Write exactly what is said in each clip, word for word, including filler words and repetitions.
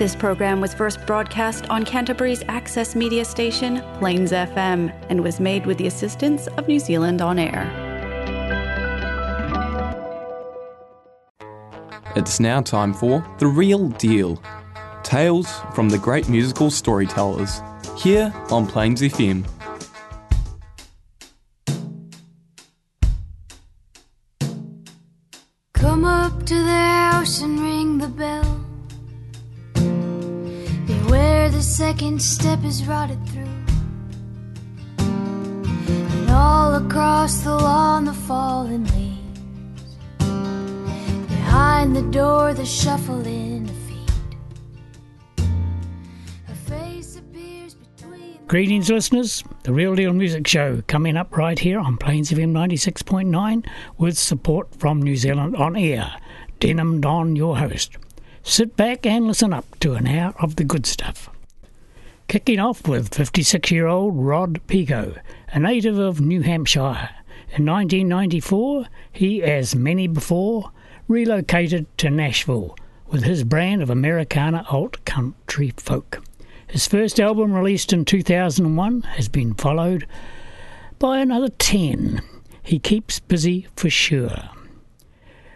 This program was first broadcast on Canterbury's access media station, Plains F M, and was made with the assistance of New Zealand On Air. It's now time for The Real Deal, tales from the great musical storytellers, here on Plains F M. Come up to the house and ring the bell. The second step is rotted through, and all across the lawn the fallen leaves. Behind the door the shuffling of feet. A face appears between. Greetings, listeners. The Real Deal Music Show coming up right here on Plains F M ninety-six point nine with support from New Zealand On Air. Denham Don, your host. Sit back and listen up to an hour of the good stuff. Kicking off with fifty-six-year-old Rod Pico, a native of New Hampshire. In nineteen ninety-four, he, as many before, relocated to Nashville with his brand of Americana alt country folk. His first album, released in two thousand one, has been followed by another ten. He keeps busy for sure.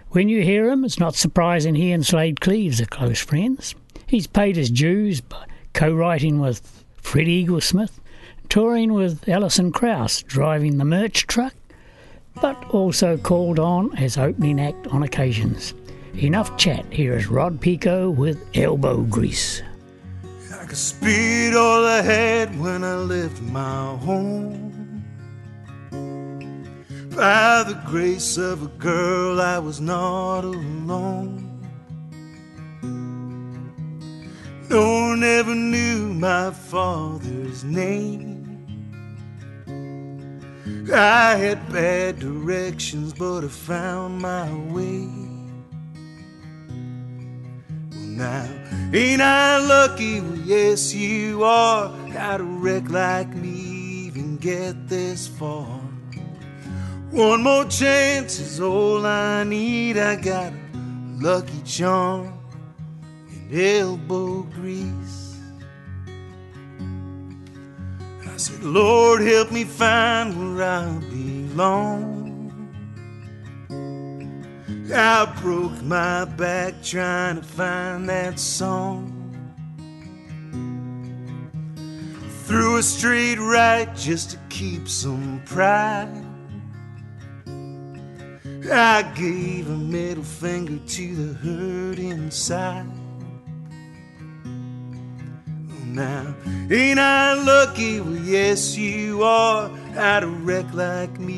When you hear him, it's not surprising he and Slade Cleaves are close friends. He's paid his dues by co-writing with Fred Eaglesmith, touring with Alison Krauss, driving the merch truck, but also called on as opening act on occasions. Enough chat, here is Rod Pico with Elbow Grease. I could speed all I had when I left my home. By the grace of a girl, I was not alone. No one ever knew my father's name. I had bad directions, but I found my way. Well, now, ain't I lucky? Well, yes, you are. How'd a wreck like me even get this far? One more chance is all I need. I got a lucky charm. Elbow grease. And I said, Lord, help me find where I belong. I broke my back trying to find that song. Threw a straight right just to keep some pride. I gave a middle finger to the hurt inside. Now, ain't I lucky? Well, yes, you are. How'd a wreck like me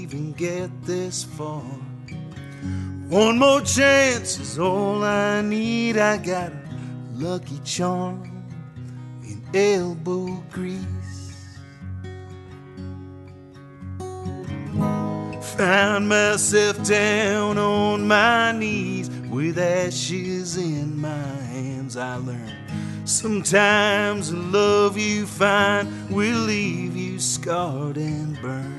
even get this far? One more chance is all I need. I got a lucky charm in elbow grease. Found myself down on my knees with ashes in my hands. I learned sometimes the love you find will leave you scarred and burned.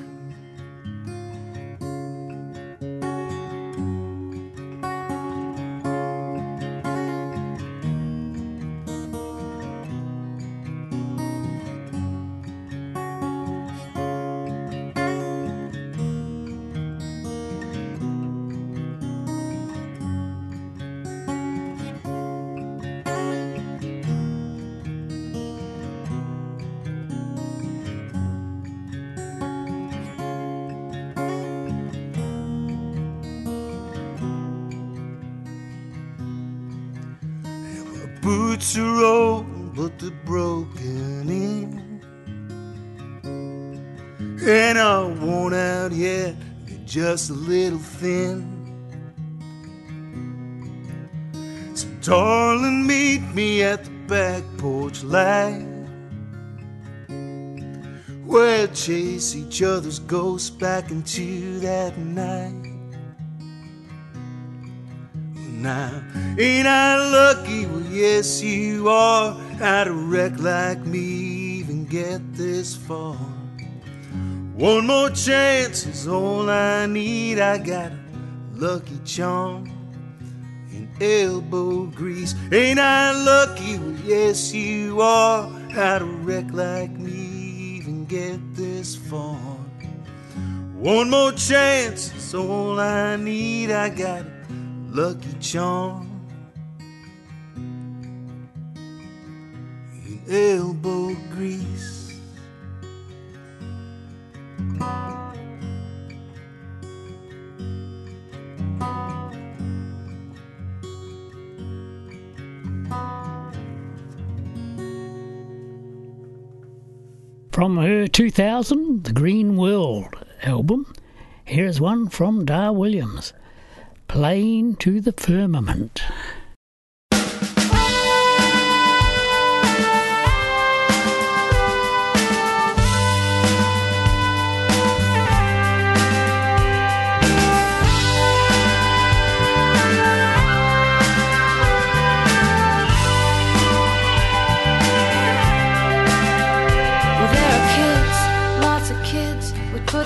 Boots are old, but they're broken in, and I'm worn out yet, they're just a little thin. So darling, meet me at the back porch light. We'll chase each other's ghosts back into that night. Now, ain't I lucky? Well, yes, you are. How'd a wreck like me even get this far? One more chance is all I need. I got a lucky charm in elbow grease. Ain't I lucky? Well, yes, you are. How'd a wreck like me even get this far? One more chance, it's all I need. I got a lucky charm. And elbow grease. From her two thousand The Green World album, here's one from Dar Williams, Plane to the Firmament.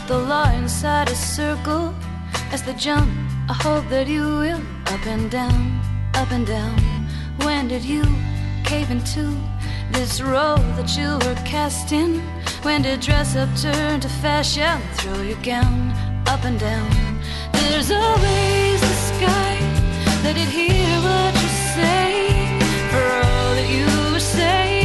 The law inside a circle. As they jump, I hope that you will. Up and down, up and down. When did you cave into this role that you were cast in? When did dress up turn to fashion? Throw your gown up and down. There's always the sky. Let it hear what you say. For all that you were saying.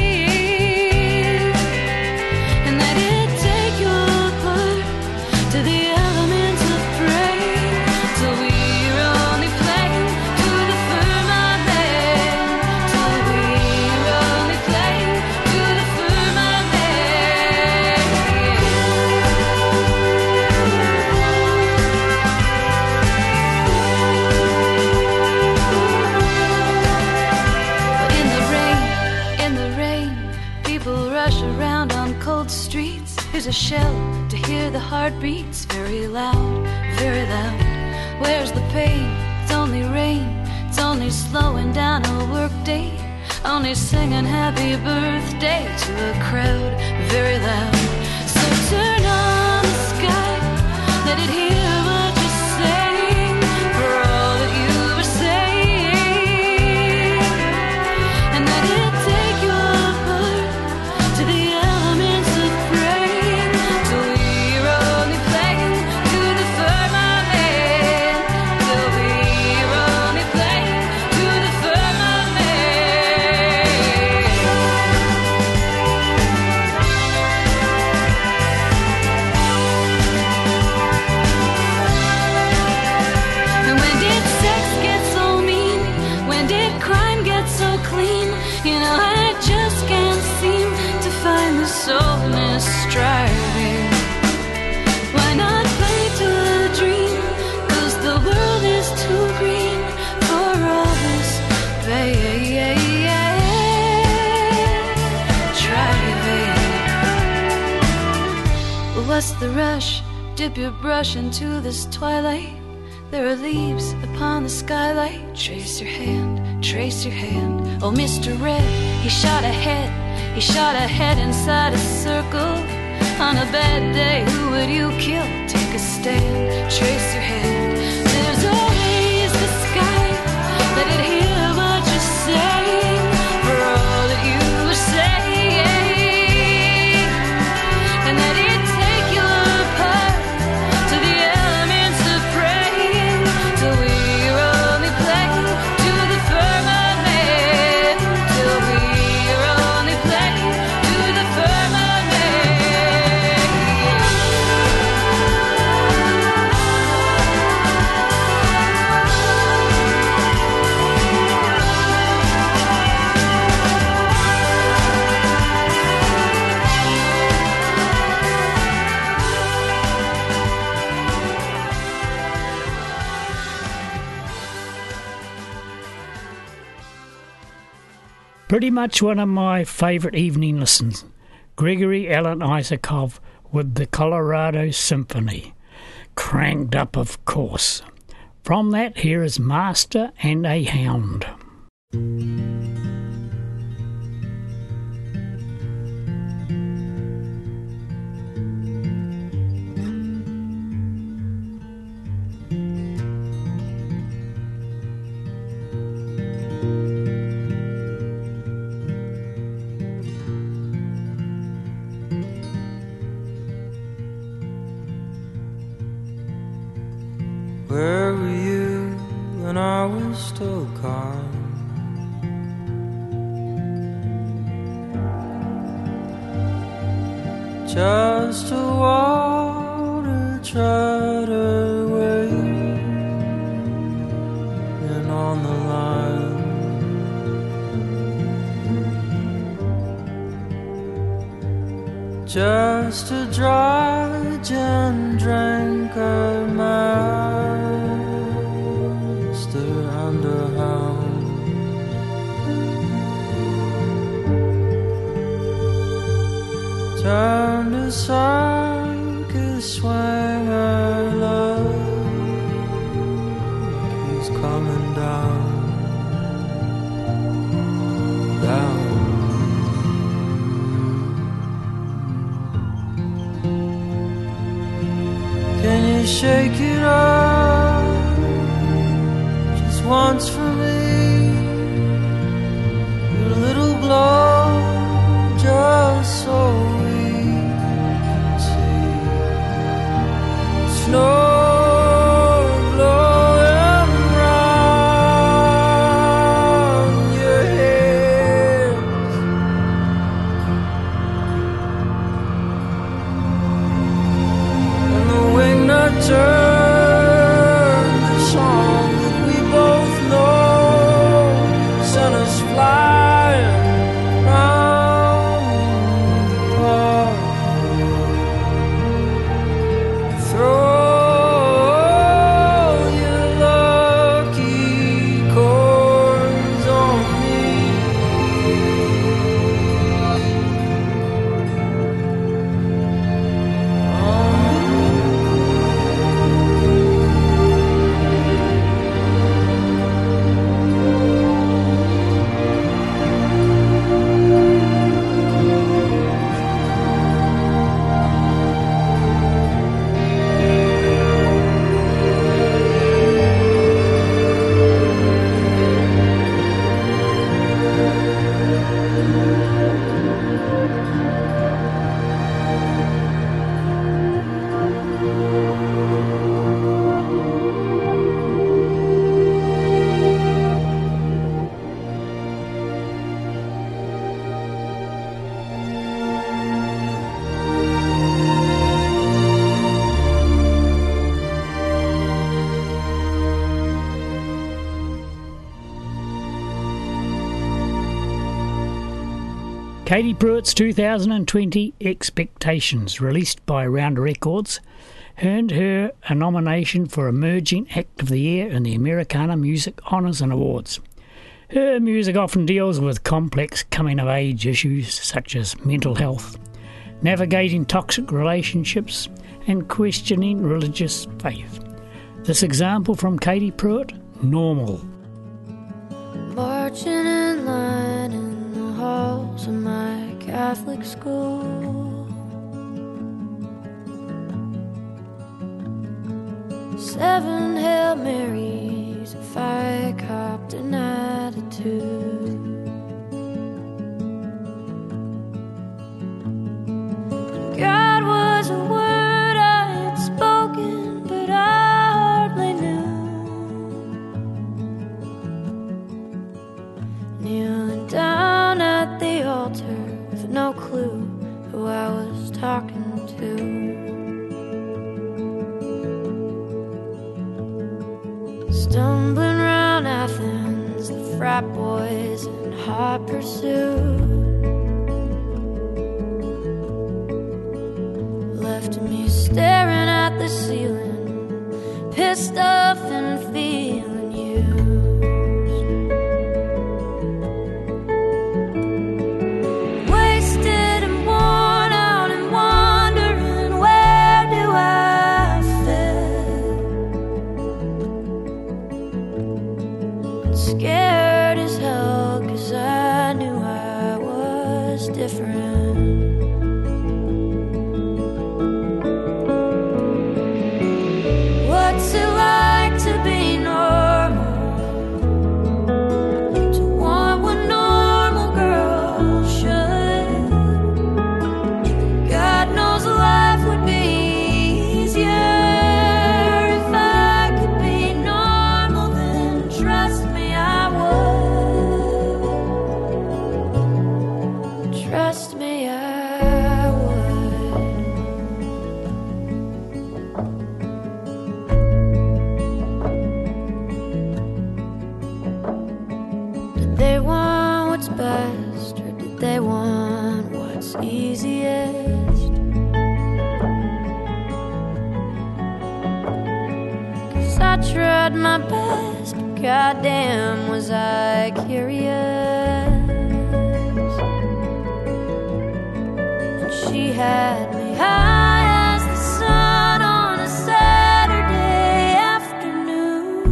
A shell to hear the heartbeats, very loud, very loud. Where's the pain? It's only rain. It's only slowing down a workday. Only singing happy birthday to a crowd, very loud. So turn on the sky, let it hear. What's the rush? Dip your brush into this twilight. There are leaves upon the skylight. Trace your hand, trace your hand. Oh, Mister Red, he shot ahead. He shot ahead inside a circle. On a bad day, who would you kill? Take a stand, trace your hand. There's always the sky. Let it hear what you say. For all that you were saying. And that it pretty much one of my favourite evening listens, Gregory Alan Isakov with the Colorado Symphony. Cranked up, of course. From that, here is Master and a Hound. crystal calm. Just a water trotter waiting on the line. Just a dry gin drinker, master underhound. Turn to circus swanger, love, he's coming down, down. Can you shake it up just once for me? Your little blow, just so. No. Katie Pruitt's two thousand twenty Expectations, released by Round Records, earned her a nomination for Emerging Act of the Year in the Americana Music Honours and Awards. Her music often deals with complex coming-of-age issues such as mental health, navigating toxic relationships, and questioning religious faith. This example from Katie Pruitt, Normal. Marching in line in the halls of my Catholic school, seven Hail Marys, a fire copped an attitude. God was a word I had spoken, but I hardly knew. Kneeling down at the altar with no clue who I was talking to. Stumbling round Athens, the frat boys in hot pursuit left me staring at the ceiling, pissed off and feeling you. Scared as hell, 'cause I knew I was different. What's it like to be normal? To want what normal girls should? God knows life would be easier if I could be normal, then trust me. tried my best, goddamn was I curious. And she had me high as the sun on a Saturday afternoon,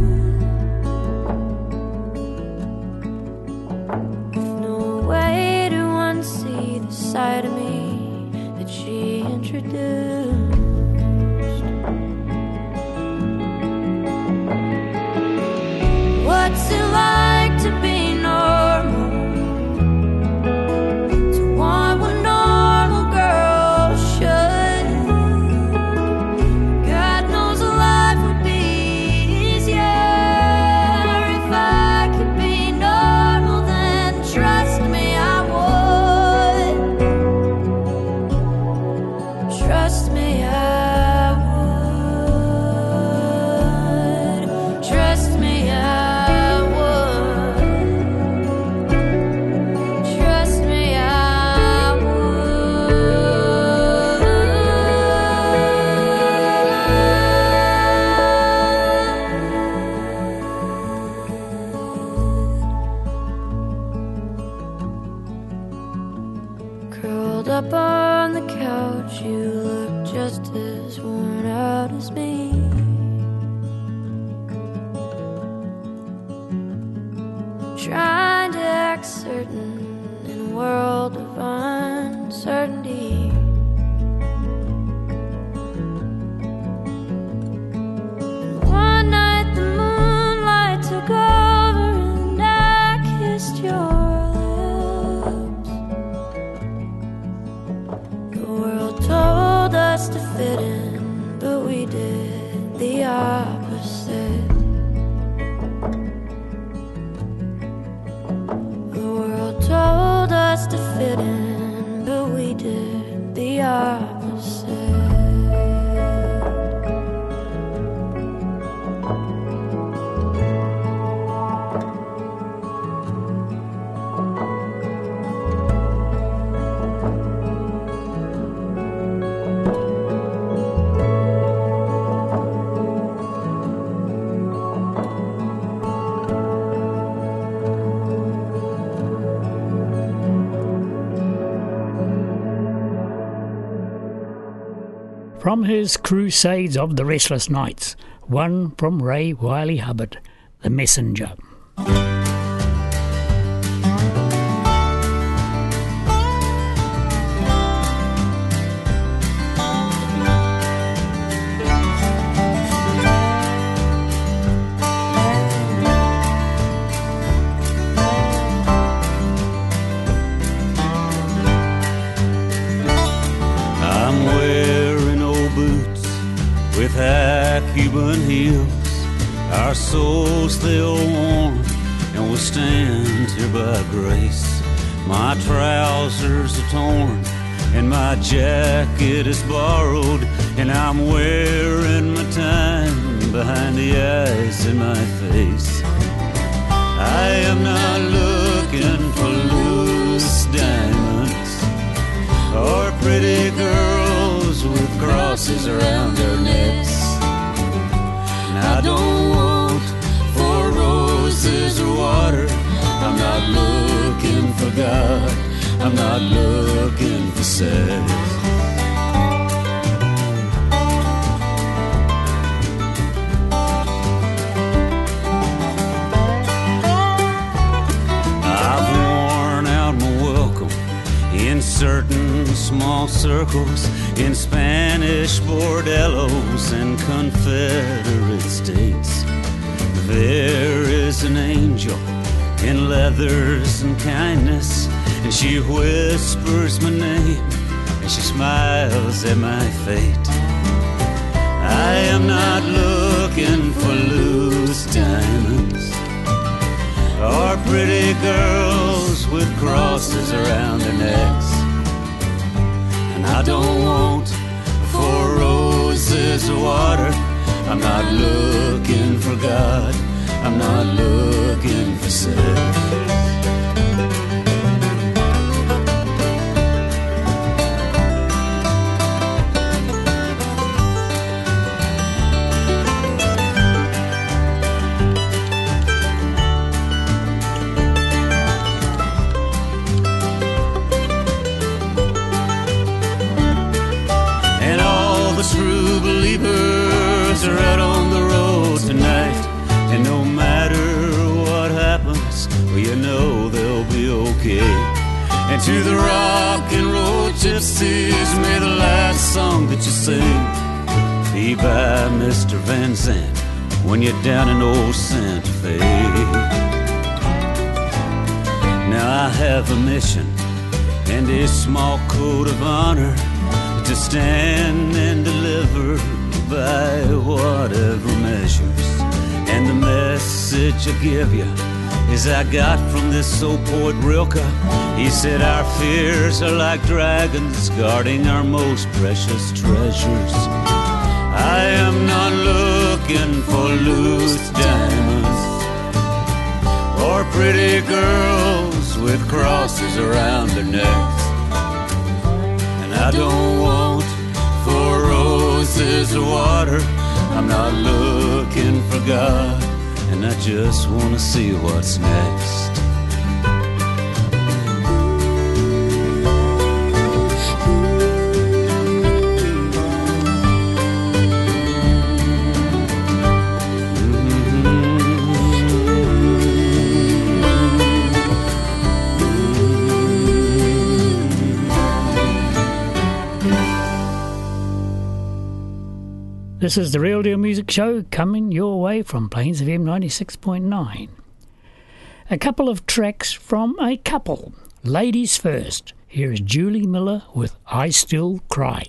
with no way to unsee the side of me that she introduced. What's it like to be normal, to want what normal girls should? God knows life would be easier if I could be normal, then trust me I would. Trust me I would. Trust me I would. Up on the couch, you look just as worn out as me. Trying to act certain in a world of uncertainty. One night the moonlight took over and I kissed your to fit in, but we did the opposite. The world told us to fit in, but we did the opposite. From his Crusades of the Restless Nights, one from Ray Wylie Hubbard, The Messenger. Cuban hills, our souls still warm, and we stand here by grace. My trousers are torn, and my jacket is borrowed, and I'm wearing my time behind the eyes in my face. I am not looking for loose diamonds or pretty girls with crosses around their necks. I don't want for roses or water. I'm not looking for God. I'm not looking for sex. I've worn out my welcome in certain small circles, in Spanish bordellos and Confederate states. There is an angel in leathers and kindness, and she whispers my name and she smiles at my fate. I am not looking for loose diamonds or pretty girls with crosses around their necks. And I don't want for roses or water. I'm not looking for God. I'm not looking for sex. to the rock and roll gypsies. May the last song that you sing be by Mister Van Zandt when you're down in old Santa Fe. Now I have a mission and a small code of honor to stand and deliver by whatever measures. And the message I give you is I got from this old poet Rilke. He said our fears are like dragons guarding our most precious treasures. I am not looking for loose diamonds or pretty girls with crosses around their necks. And I don't want for roses or water. I'm not looking for God, and I just want to see what's next. This is the Real Deal Music Show coming your way from Plains F M ninety-six point nine. A couple of tracks from a couple. Ladies first. Here is Julie Miller with I Still Cry.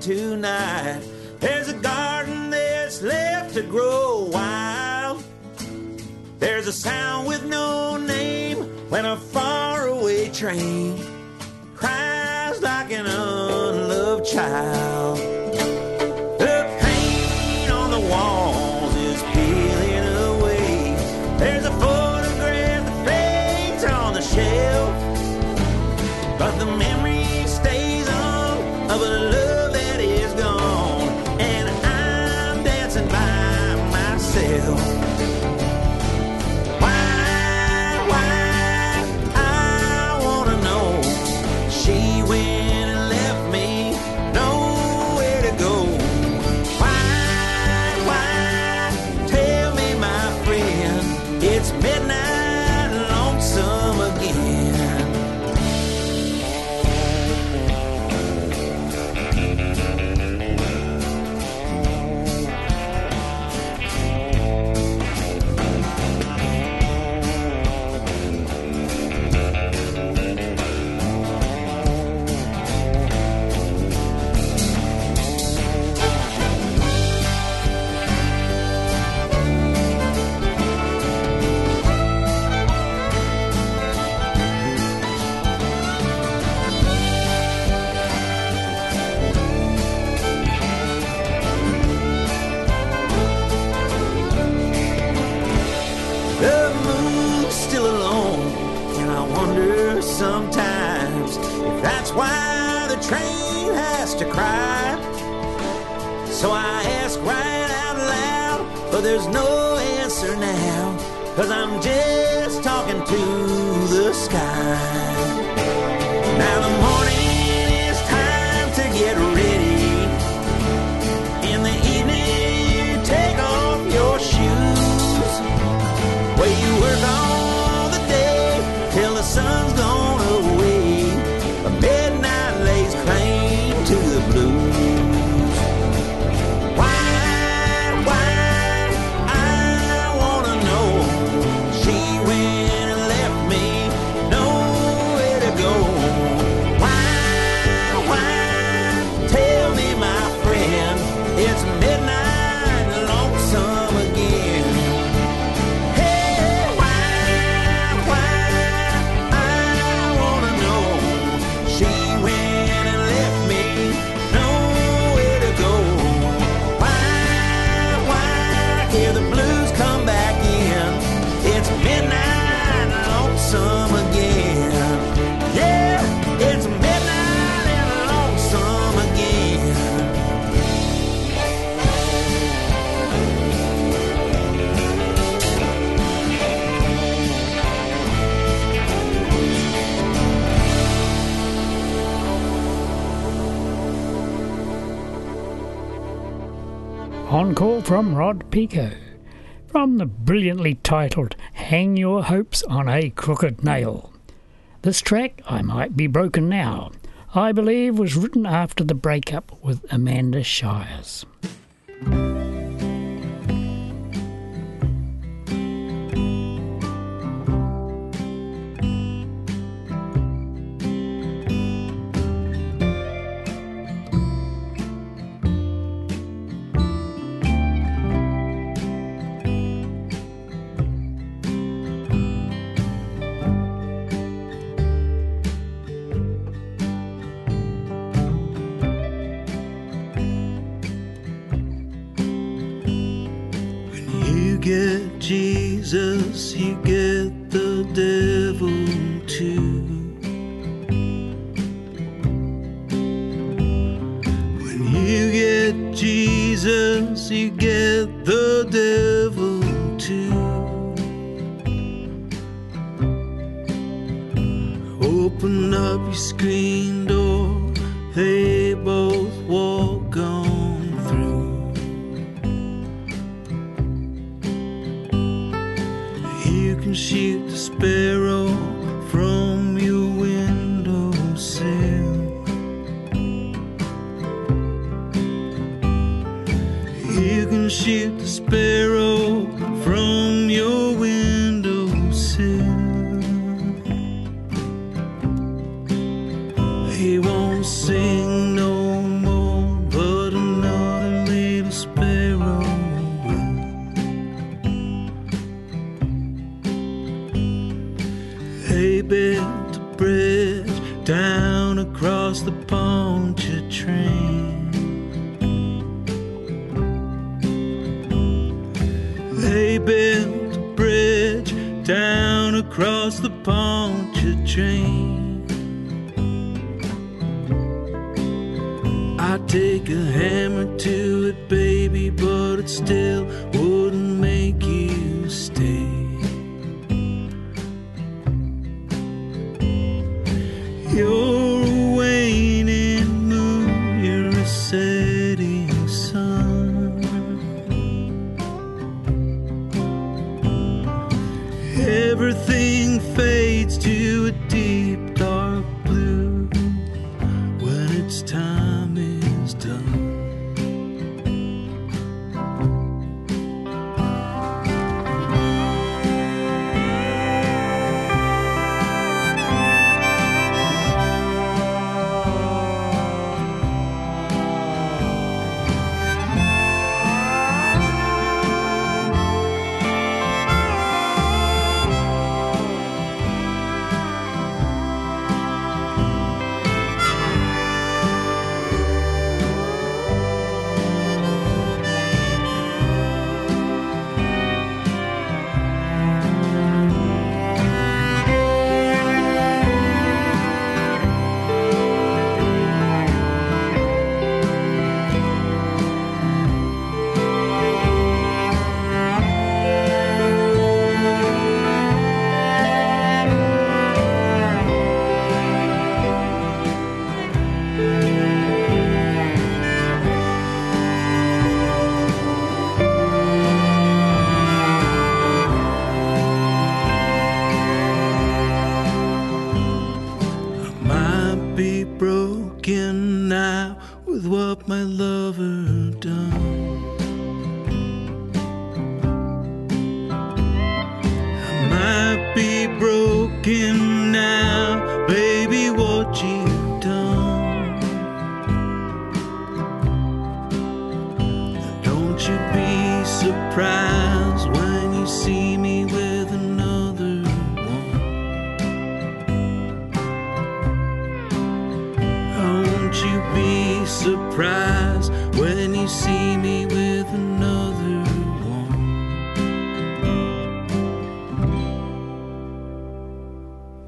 Tonight, there's a garden that's left to grow wild. There's a sound with no name when a faraway train cries like an unloved child. The paint on the walls is peeling away. There's a photograph that fades on the shelf, but the memory stays on of a love myself. Sometimes, if that's why the train has to cry, so I ask right out loud, but there's no answer now, 'cause I'm just talking to the sky. Now the morning is time to get ready. In the evening, take off your shoes. Where you work all the day till the sun's gone. Encore from Rod Pico, from the brilliantly titled Hang Your Hopes on a Crooked Nail. This track, I Might Be Broken Now, I believe was written after the breakup with Amanda Shires. Jesus, you get the devil too. When you get Jesus, you get the devil too. Open up your screen door, they both walk on. Shoot the sparrow from your windowsill. You can shoot the sparrow from your windowsill. He won't sing no more, but another little sparrow. Bed to bridge down across the Poncha train. They built a bridge down across the Poncha train. I take a hammer to it, baby, but it still wouldn't make you stay. You're a waning moon, you're a setting sun. Everything fades to a deep dark blue when its time is done.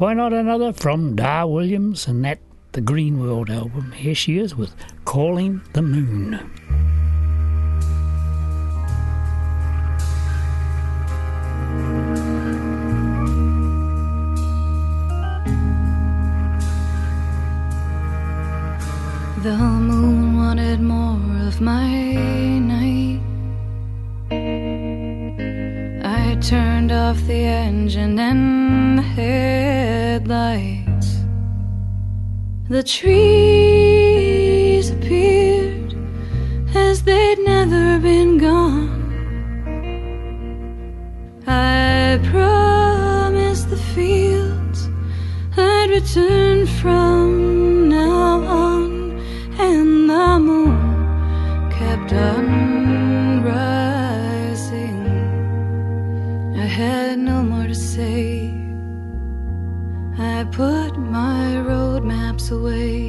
Why Not Another from Dar Williams, and that The Green World album. Here she is with Calling the Moon. The moon wanted more of my night. I turned off the engine and the headlights. The trees appeared as they'd never been gone. I promised the fields I'd return from now on. And the moon kept on rising. I had no more to say. I put my road maps away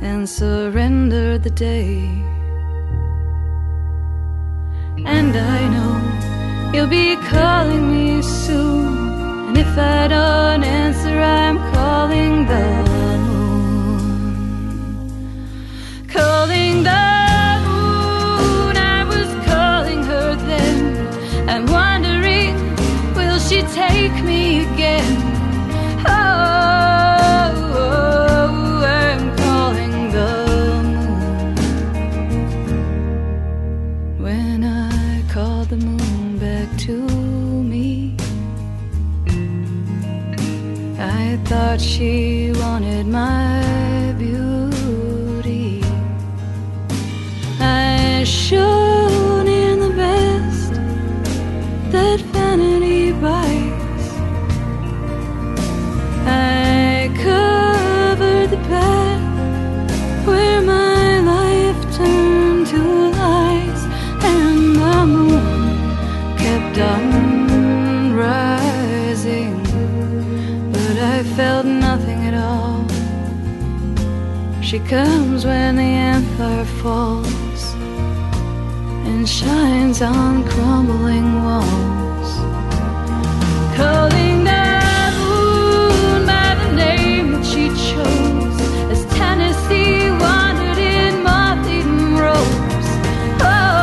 and surrendered the day. And I know You'll be calling me soon, and if I don't answer, I'm calling the moon. Calling the moon, I was calling her then. I'm wondering, will she take me again? Thought she wanted my beauty. I shone in the best that vanity buys. I covered the path where my life turned to lies, and the moon kept on rising. I felt nothing at all. She comes when the anther falls and shines on crumbling walls. Calling that moon by the name that she chose, as Tennessee wandered in moth-eaten robes. Oh,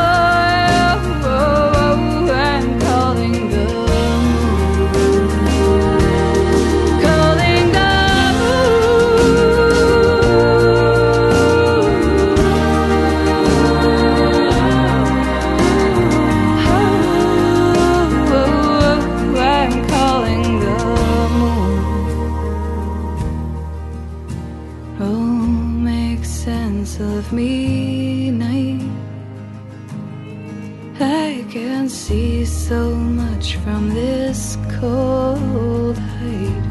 so much from this cold height.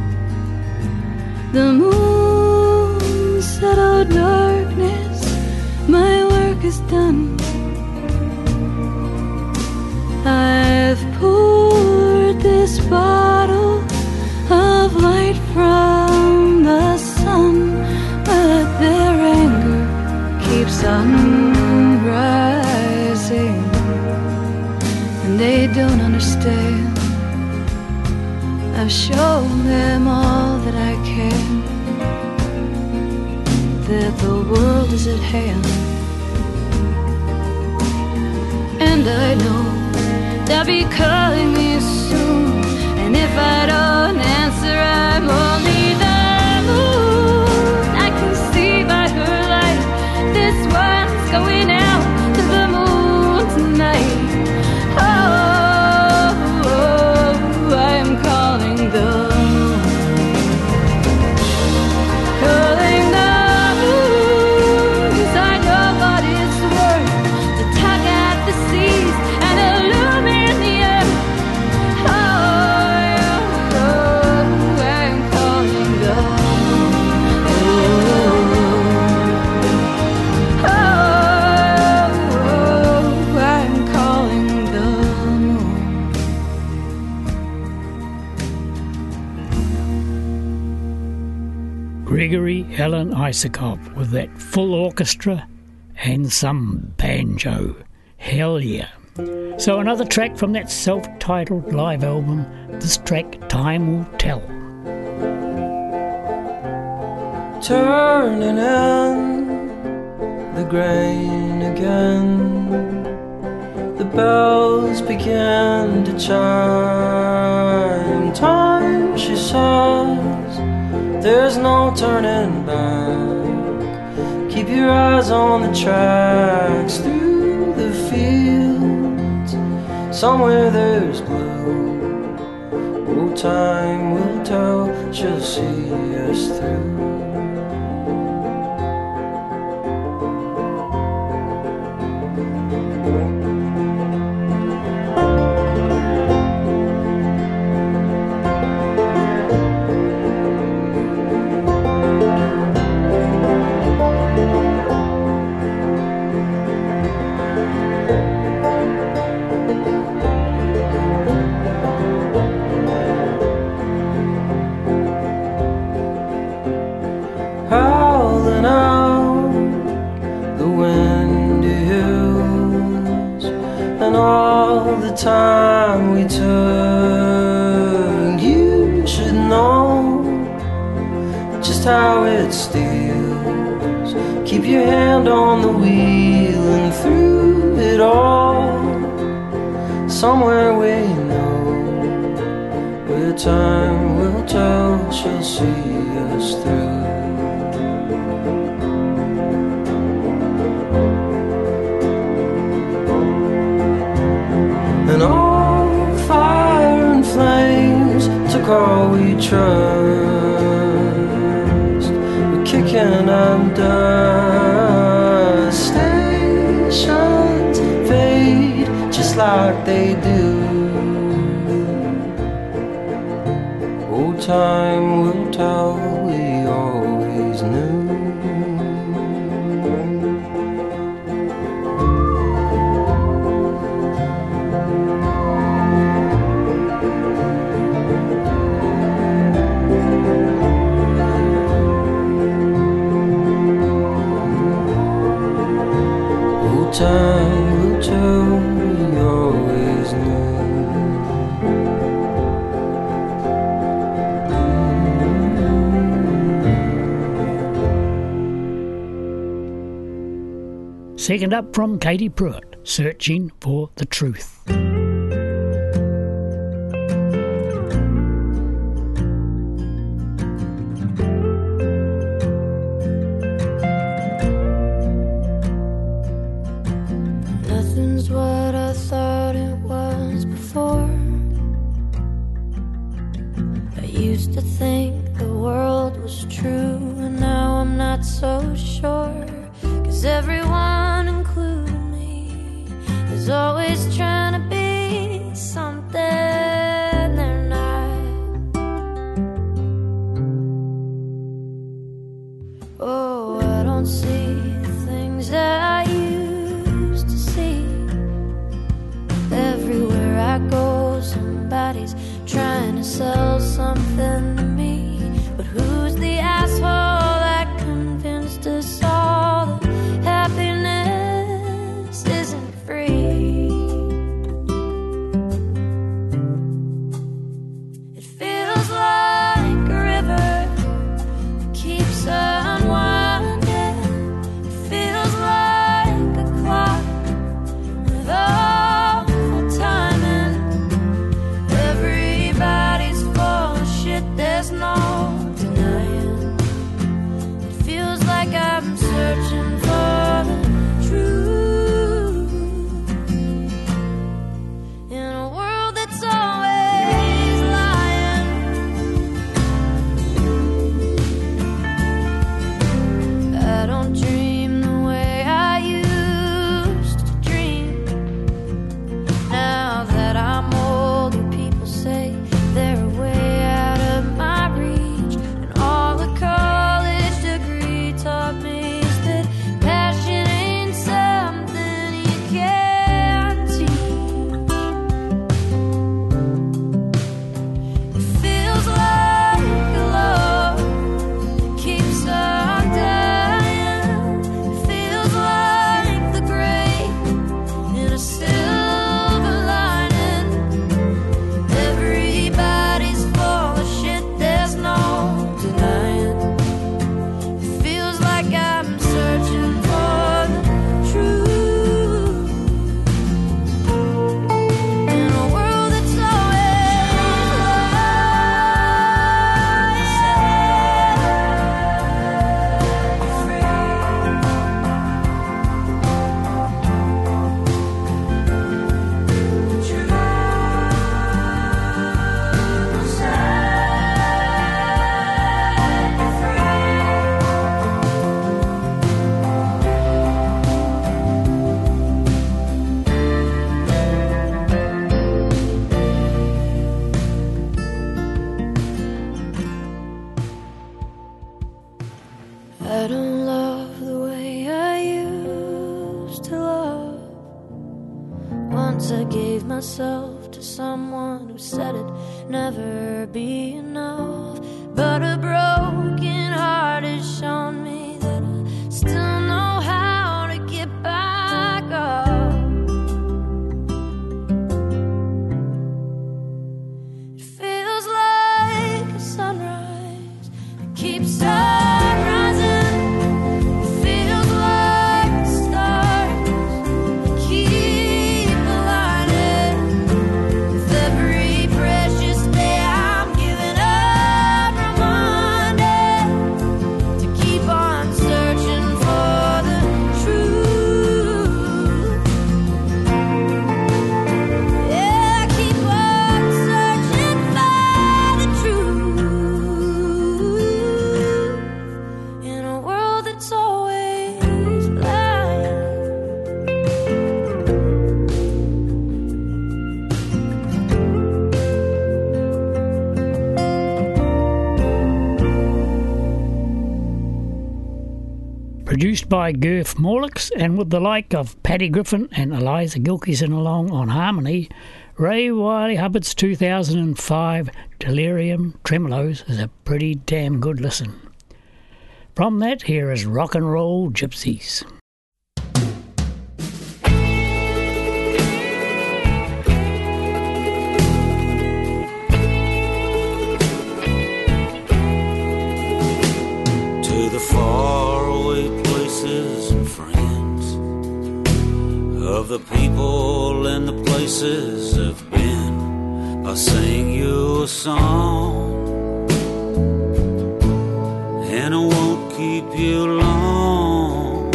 The moon settled darkness, my work is done. I've poured this bottle of light from the sun, but their anger keeps on rising. They don't understand. I've shown them all that I can, that the world is at hand. And I know they'll be calling me soon, and if I don't answer, I'm only the moon. I can see by her light, this one's going out to the moon tonight. Gregory Alan Isakov with that full orchestra and some banjo. Hell yeah. So another track from that self-titled live album, this track Time Will Tell. Turning in the grain again, the bells began to chime. Time, she says, there's no turning back. Keep your eyes on the tracks through the fields. Somewhere there's blue. Oh, time will tell, she'll see us through. we took. You should know just how it steals. Keep your hand on the wheel, and through it all, somewhere we know, where time will tell, she'll see us through. And all fire and flames took all we trust. We're kicking up dust. Stations fade just like they do. Old time will tell, we always knew. Time will tell, we always know. Second up from Katie Pruitt, Searching for the Truth. produced by Gurf Morlix, and with the like of Paddy Griffin and Eliza Gilkyson along on harmony, Ray Wylie Hubbard's two thousand five Delirium Tremolos is a pretty damn good listen. From that, here is Rock and Roll Gypsies. To the faraway places and friends of the people and the places have been, I sing you a song, and I won't keep you long.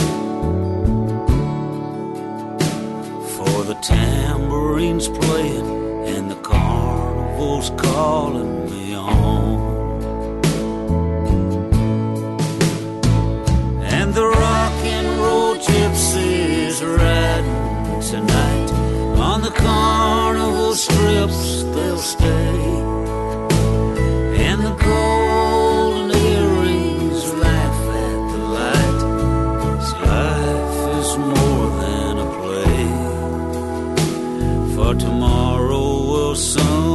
For the tambourine's playing and the carnival's calling me on. And the rock and roll gypsies riding tonight on the carnival strips they'll stay, and the golden earrings laugh at the light. 'Cause life is more than a play, for tomorrow will soon.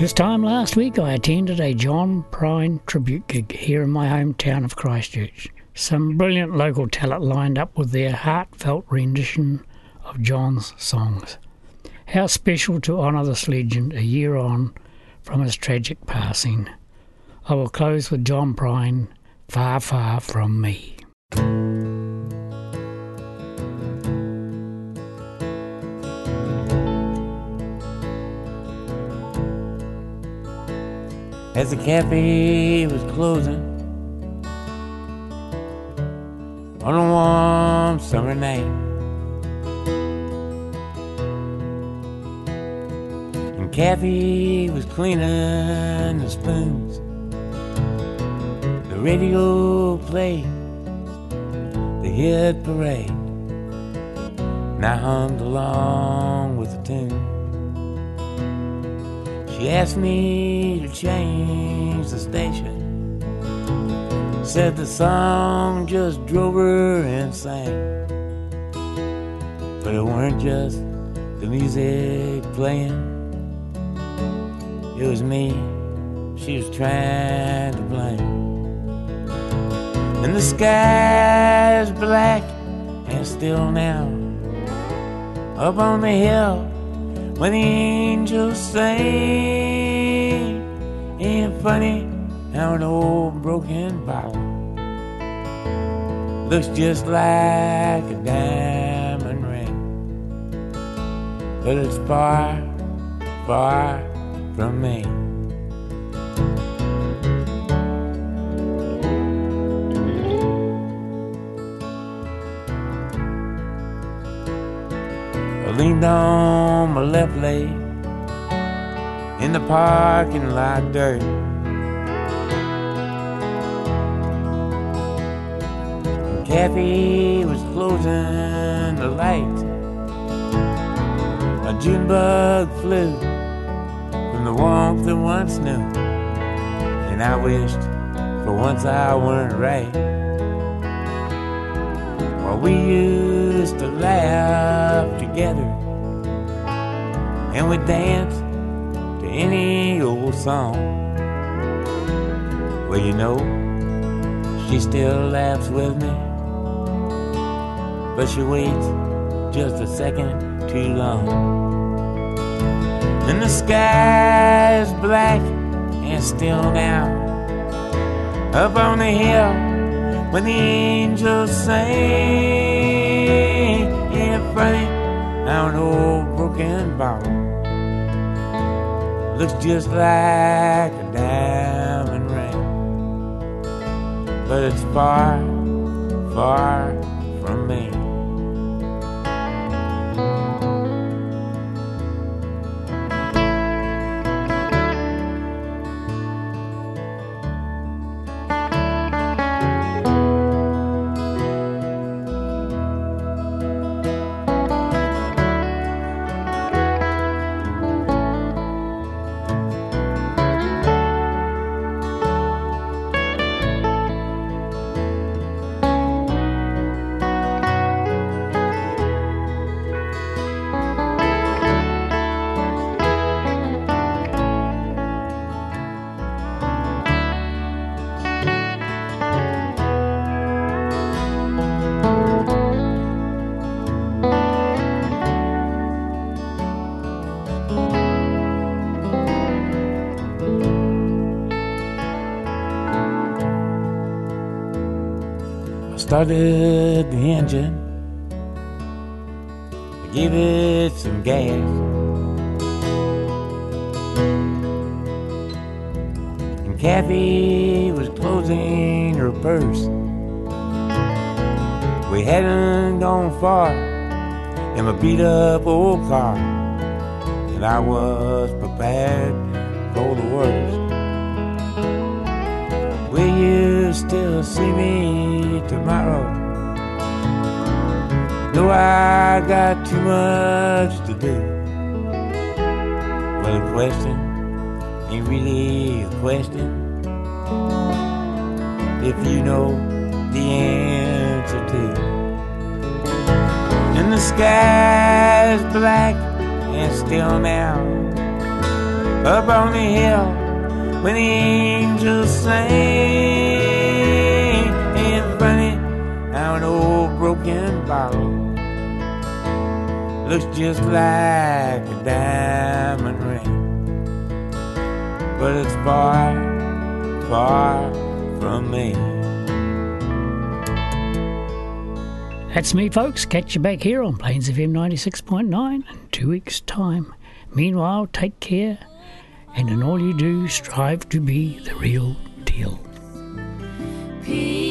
This time last week I attended a John Prine tribute gig here in my hometown of Christchurch. Some brilliant local talent lined up with their heartfelt rendition of John's songs. How special to honour this legend a year on from his tragic passing. I will close with John Prine, Far, Far From Me. As the cafe was closing on a warm summer night, and Kathy was cleaning the spoons, the radio played the hit parade, and I hummed along with the tune. She asked me to change the station Said the song just drove her insane. But it weren't just the music playing, it was me she was trying to blame. And the sky is black and still now, up on the hill when the angels sing. Ain't funny how an old broken bottle looks just like a diamond ring. But it's far, far from me. I leaned on my left leg in the parking lot dirt. Kathy was closing the light. A June bug flew from the warmth that once knew, and I wished for once I weren't right. While we used to laugh together, and we'd dance to any old song. Well, you know, she still laughs with me, but she waits just a second too long. And the sky is black and still now, up on the hill when the angels sing. Ain't funny how an old broken bottle looks just like a diamond ring. But it's far, far from me. Started the engine, I gave it some gas, and Kathy was closing her purse. We hadn't gone far in my beat up old car, and I was prepared for the worst. Will you still see me tomorrow? Though I got too much to do. Well, a question ain't really a question if you know the answer to. And the sky is black and still now, up on the hill when the angels sing. Ain't funny how an old broken bottle looks just like a diamond ring. But it's far, far from me. That's me, folks. Catch you back here on Plains F M ninety-six point nine in two weeks' time. Meanwhile, take care. And in all you do, strive to be the real deal. Peace.